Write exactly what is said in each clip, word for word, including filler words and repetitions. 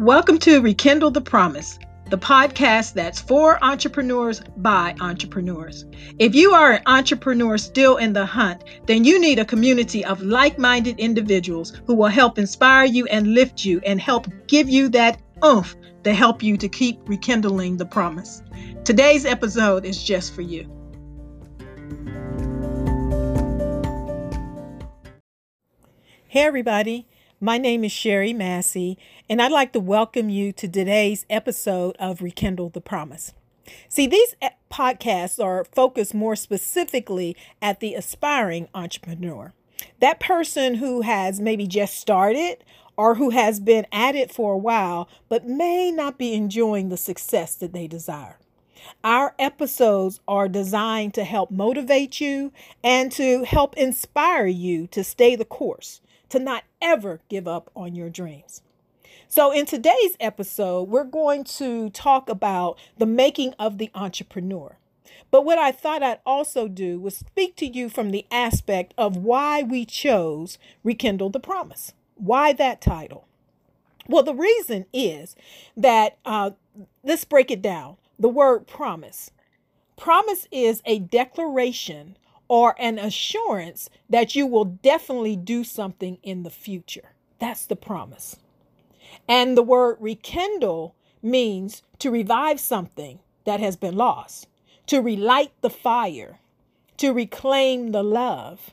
Welcome to Rekindle the Promise, the podcast that's for entrepreneurs by entrepreneurs. If you are an entrepreneur still in the hunt, then you need a community of like-minded individuals who will help inspire you and lift you and help give you that oomph to help you to keep rekindling the promise. Today's episode is just for you. Hey, everybody. My name is Sherry Massey, and I'd like to welcome you to today's episode of Rekindle the Promise. See, these podcasts are focused more specifically at the aspiring entrepreneur, that person who has maybe just started or who has been at it for a while, but may not be enjoying the success that they desire. Our episodes are designed to help motivate you and to help inspire you to stay the course, to not ever give up on your dreams. So in today's episode, we're going to talk about the making of the entrepreneur. But what I thought I'd also do was speak to you from the aspect of why we chose Rekindle the Promise. Why that title? Well, the reason is that, uh, let's break it down. The word promise. Promise is a declaration or an assurance that you will definitely do something in the future. That's the promise. And the word rekindle means to revive something that has been lost, to relight the fire, to reclaim the love,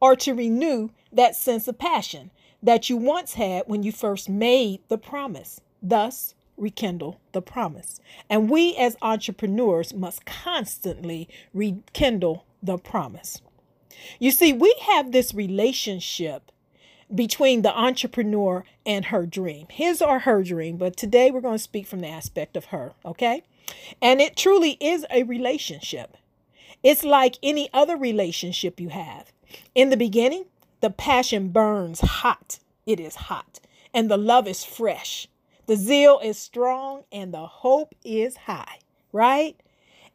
or to renew that sense of passion that you once had when you first made the promise. Thus, rekindle the promise. And we as entrepreneurs must constantly rekindle the promise. You see, we have this relationship between the entrepreneur and her dream, his or her dream. But today we're going to speak from the aspect of her. Okay. And it truly is a relationship. It's like any other relationship you have. In the beginning, the passion burns hot. It is hot. And the love is fresh. The zeal is strong and the hope is high, right?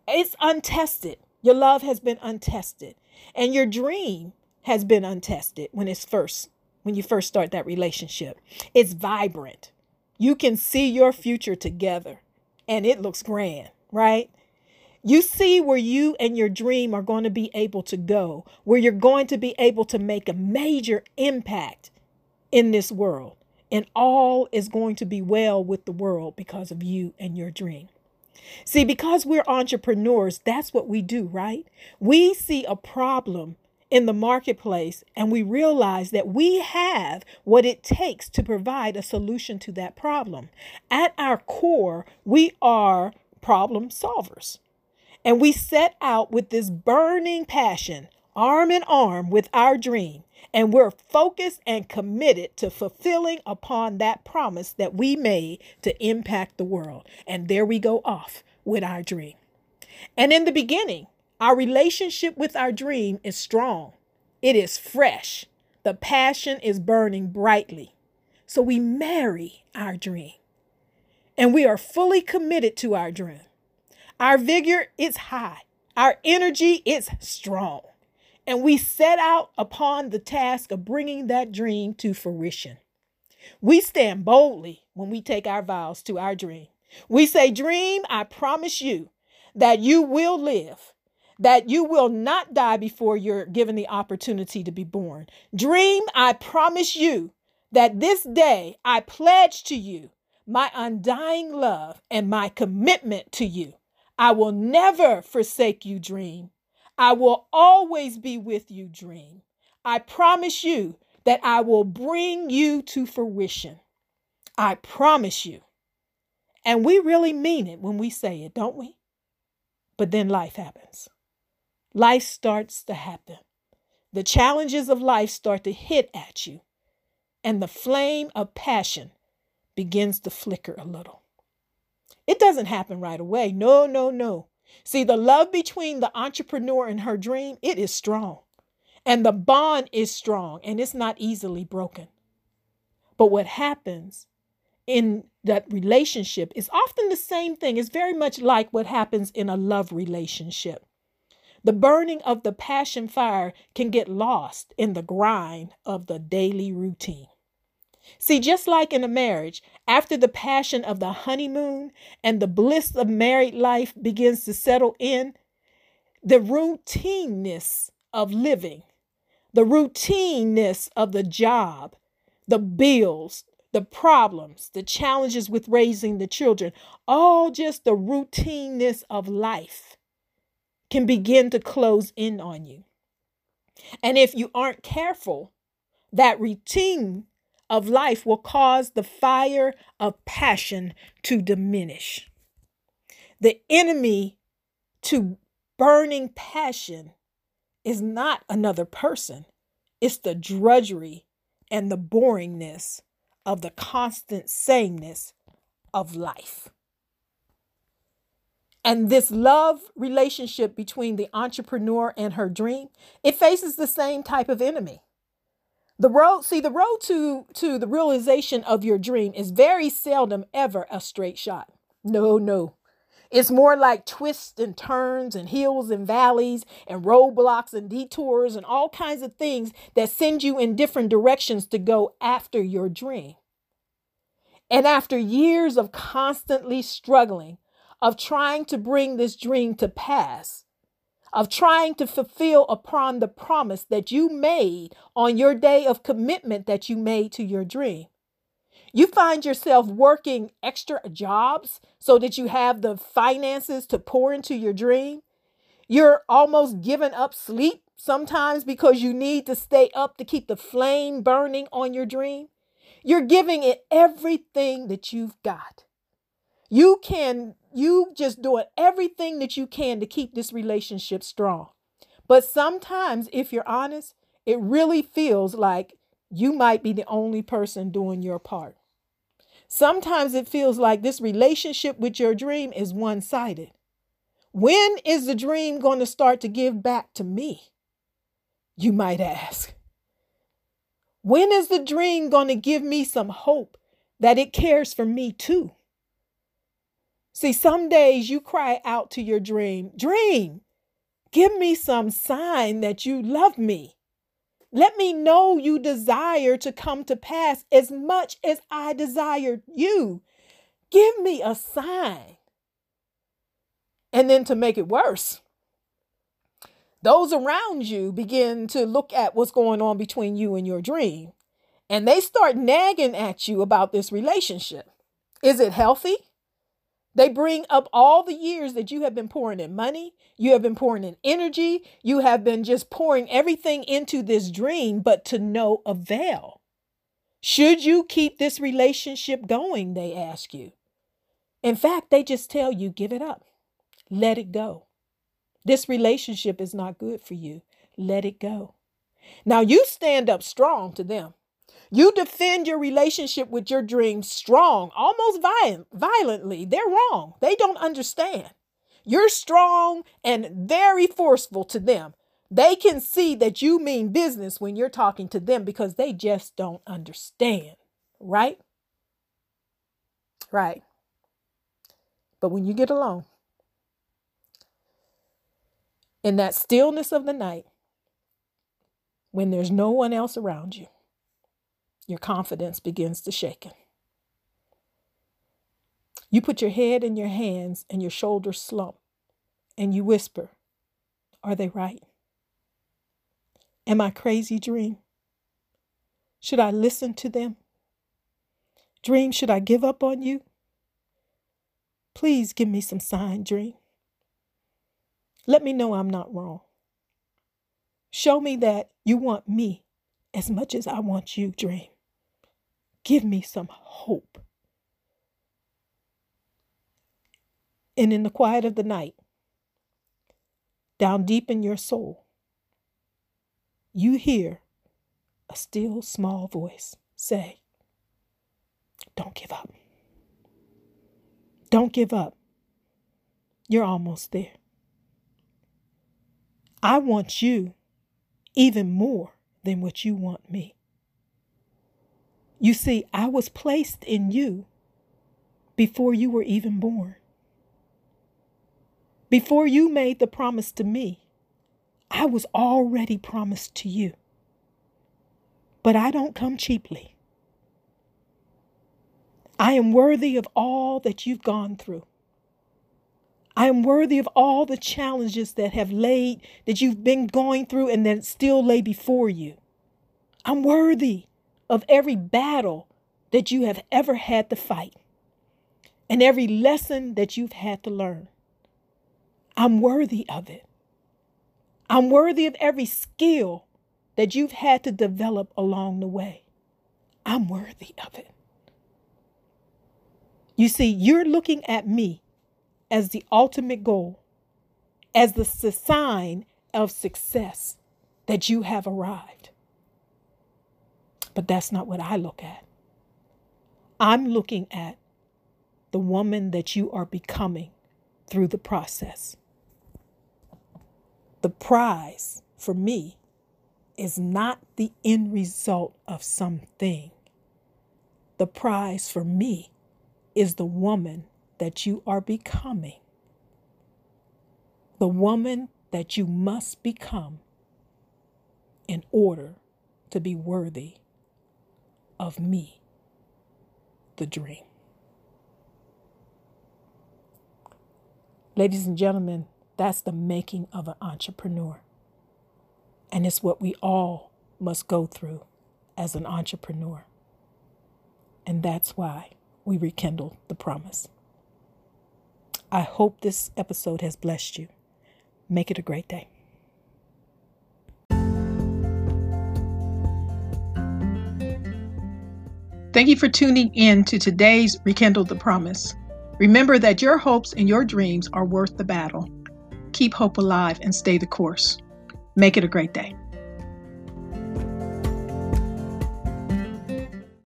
It's untested. Your love has been untested and your dream has been untested when it's first, when you first start that relationship. It's vibrant. You can see your future together and it looks grand, right? You see where you and your dream are going to be able to go, where you're going to be able to make a major impact in this world, and all is going to be well with the world because of you and your dream. See, because we're entrepreneurs, that's what we do, right? We see a problem in the marketplace and we realize that we have what it takes to provide a solution to that problem. At our core, we are problem solvers. And we set out with this burning passion, arm in arm with our dream. And we're focused and committed to fulfilling upon that promise that we made to impact the world. And there we go off with our dream. And in the beginning, our relationship with our dream is strong. It is fresh. The passion is burning brightly. So we marry our dream. And we are fully committed to our dream. Our vigor is high. Our energy is strong. And we set out upon the task of bringing that dream to fruition. We stand boldly when we take our vows to our dream. We say, dream, I promise you that you will live, that you will not die before you're given the opportunity to be born. Dream, I promise you that this day I pledge to you my undying love and my commitment to you. I will never forsake you, dream. I will always be with you, dream. I promise you that I will bring you to fruition. I promise you. And we really mean it when we say it, don't we? But then life happens. Life starts to happen. The challenges of life start to hit at you. And the flame of passion begins to flicker a little. It doesn't happen right away. No, no, no. See, the love between the entrepreneur and her dream, it is strong. And the bond is strong and it's not easily broken. But what happens in that relationship is often the same thing. It's very much like what happens in a love relationship. The burning of the passion fire can get lost in the grind of the daily routine. See, just like in a marriage, after the passion of the honeymoon and the bliss of married life begins to settle in, the routineness of living, the routineness of the job, the bills, the problems, the challenges with raising the children, all just the routineness of life can begin to close in on you. And if you aren't careful, that routine of life will cause the fire of passion to diminish. The enemy to burning passion is not another person. It's the drudgery and the boringness of the constant sameness of life. And this love relationship between the entrepreneur and her dream, it faces the same type of enemy. The road, see, the road to, to the realization of your dream is very seldom ever a straight shot. No, no. It's more like twists and turns and hills and valleys and roadblocks and detours and all kinds of things that send you in different directions to go after your dream. And after years of constantly struggling, of trying to bring this dream to pass, of trying to fulfill upon the promise that you made on your day of commitment that you made to your dream. You find yourself working extra jobs so that you have the finances to pour into your dream. You're almost giving up sleep sometimes because you need to stay up to keep the flame burning on your dream. You're giving it everything that you've got. You can You just doing everything that you can to keep this relationship strong. But sometimes, if you're honest, it really feels like you might be the only person doing your part. Sometimes it feels like this relationship with your dream is one-sided. When is the dream going to start to give back to me? You might ask. When is the dream going to give me some hope that it cares for me too? See, some days you cry out to your dream, dream, give me some sign that you love me. Let me know you desire to come to pass as much as I desire you. Give me a sign. And then to make it worse, those around you begin to look at what's going on between you and your dream, and they start nagging at you about this relationship. Is it healthy? They bring up all the years that you have been pouring in money, you have been pouring in energy, you have been just pouring everything into this dream, but to no avail. Should you keep this relationship going, they ask you. In fact, they just tell you, give it up. Let it go. This relationship is not good for you. Let it go. Now you stand up strong to them. You defend your relationship with your dreams strong, almost violent, violently. They're wrong. They don't understand. You're strong and very forceful to them. They can see that you mean business when you're talking to them because they just don't understand, right? Right. But when you get alone, in that stillness of the night, when there's no one else around you, your confidence begins to shake. You put your head in your hands and your shoulders slump and you whisper, are they right? Am I crazy, dream? Should I listen to them? Dream, should I give up on you? Please give me some sign, dream. Let me know I'm not wrong. Show me that you want me as much as I want you, dream. Give me some hope. And in the quiet of the night, down deep in your soul, you hear a still small voice say, don't give up. Don't give up. You're almost there. I want you even more than what you want me. You see, I was placed in you before you were even born. Before you made the promise to me, I was already promised to you. But I don't come cheaply. I am worthy of all that you've gone through. I am worthy of all the challenges that have laid, that you've been going through and that still lay before you. I'm worthy of every battle that you have ever had to fight and every lesson that you've had to learn. I'm worthy of it. I'm worthy of every skill that you've had to develop along the way. I'm worthy of it. You see, you're looking at me as the ultimate goal, as the sign of success that you have arrived. But that's not what I look at. I'm looking at the woman that you are becoming through the process. The prize for me is not the end result of something. The prize for me is the woman that you are becoming. The woman that you must become in order to be worthy of me, the dream. Ladies and gentlemen, that's the making of an entrepreneur. And it's what we all must go through as an entrepreneur. And that's why we rekindle the promise. I hope this episode has blessed you. Make it a great day. Thank you for tuning in to today's Rekindle the Promise. Remember that your hopes and your dreams are worth the battle. Keep hope alive and stay the course. Make it a great day.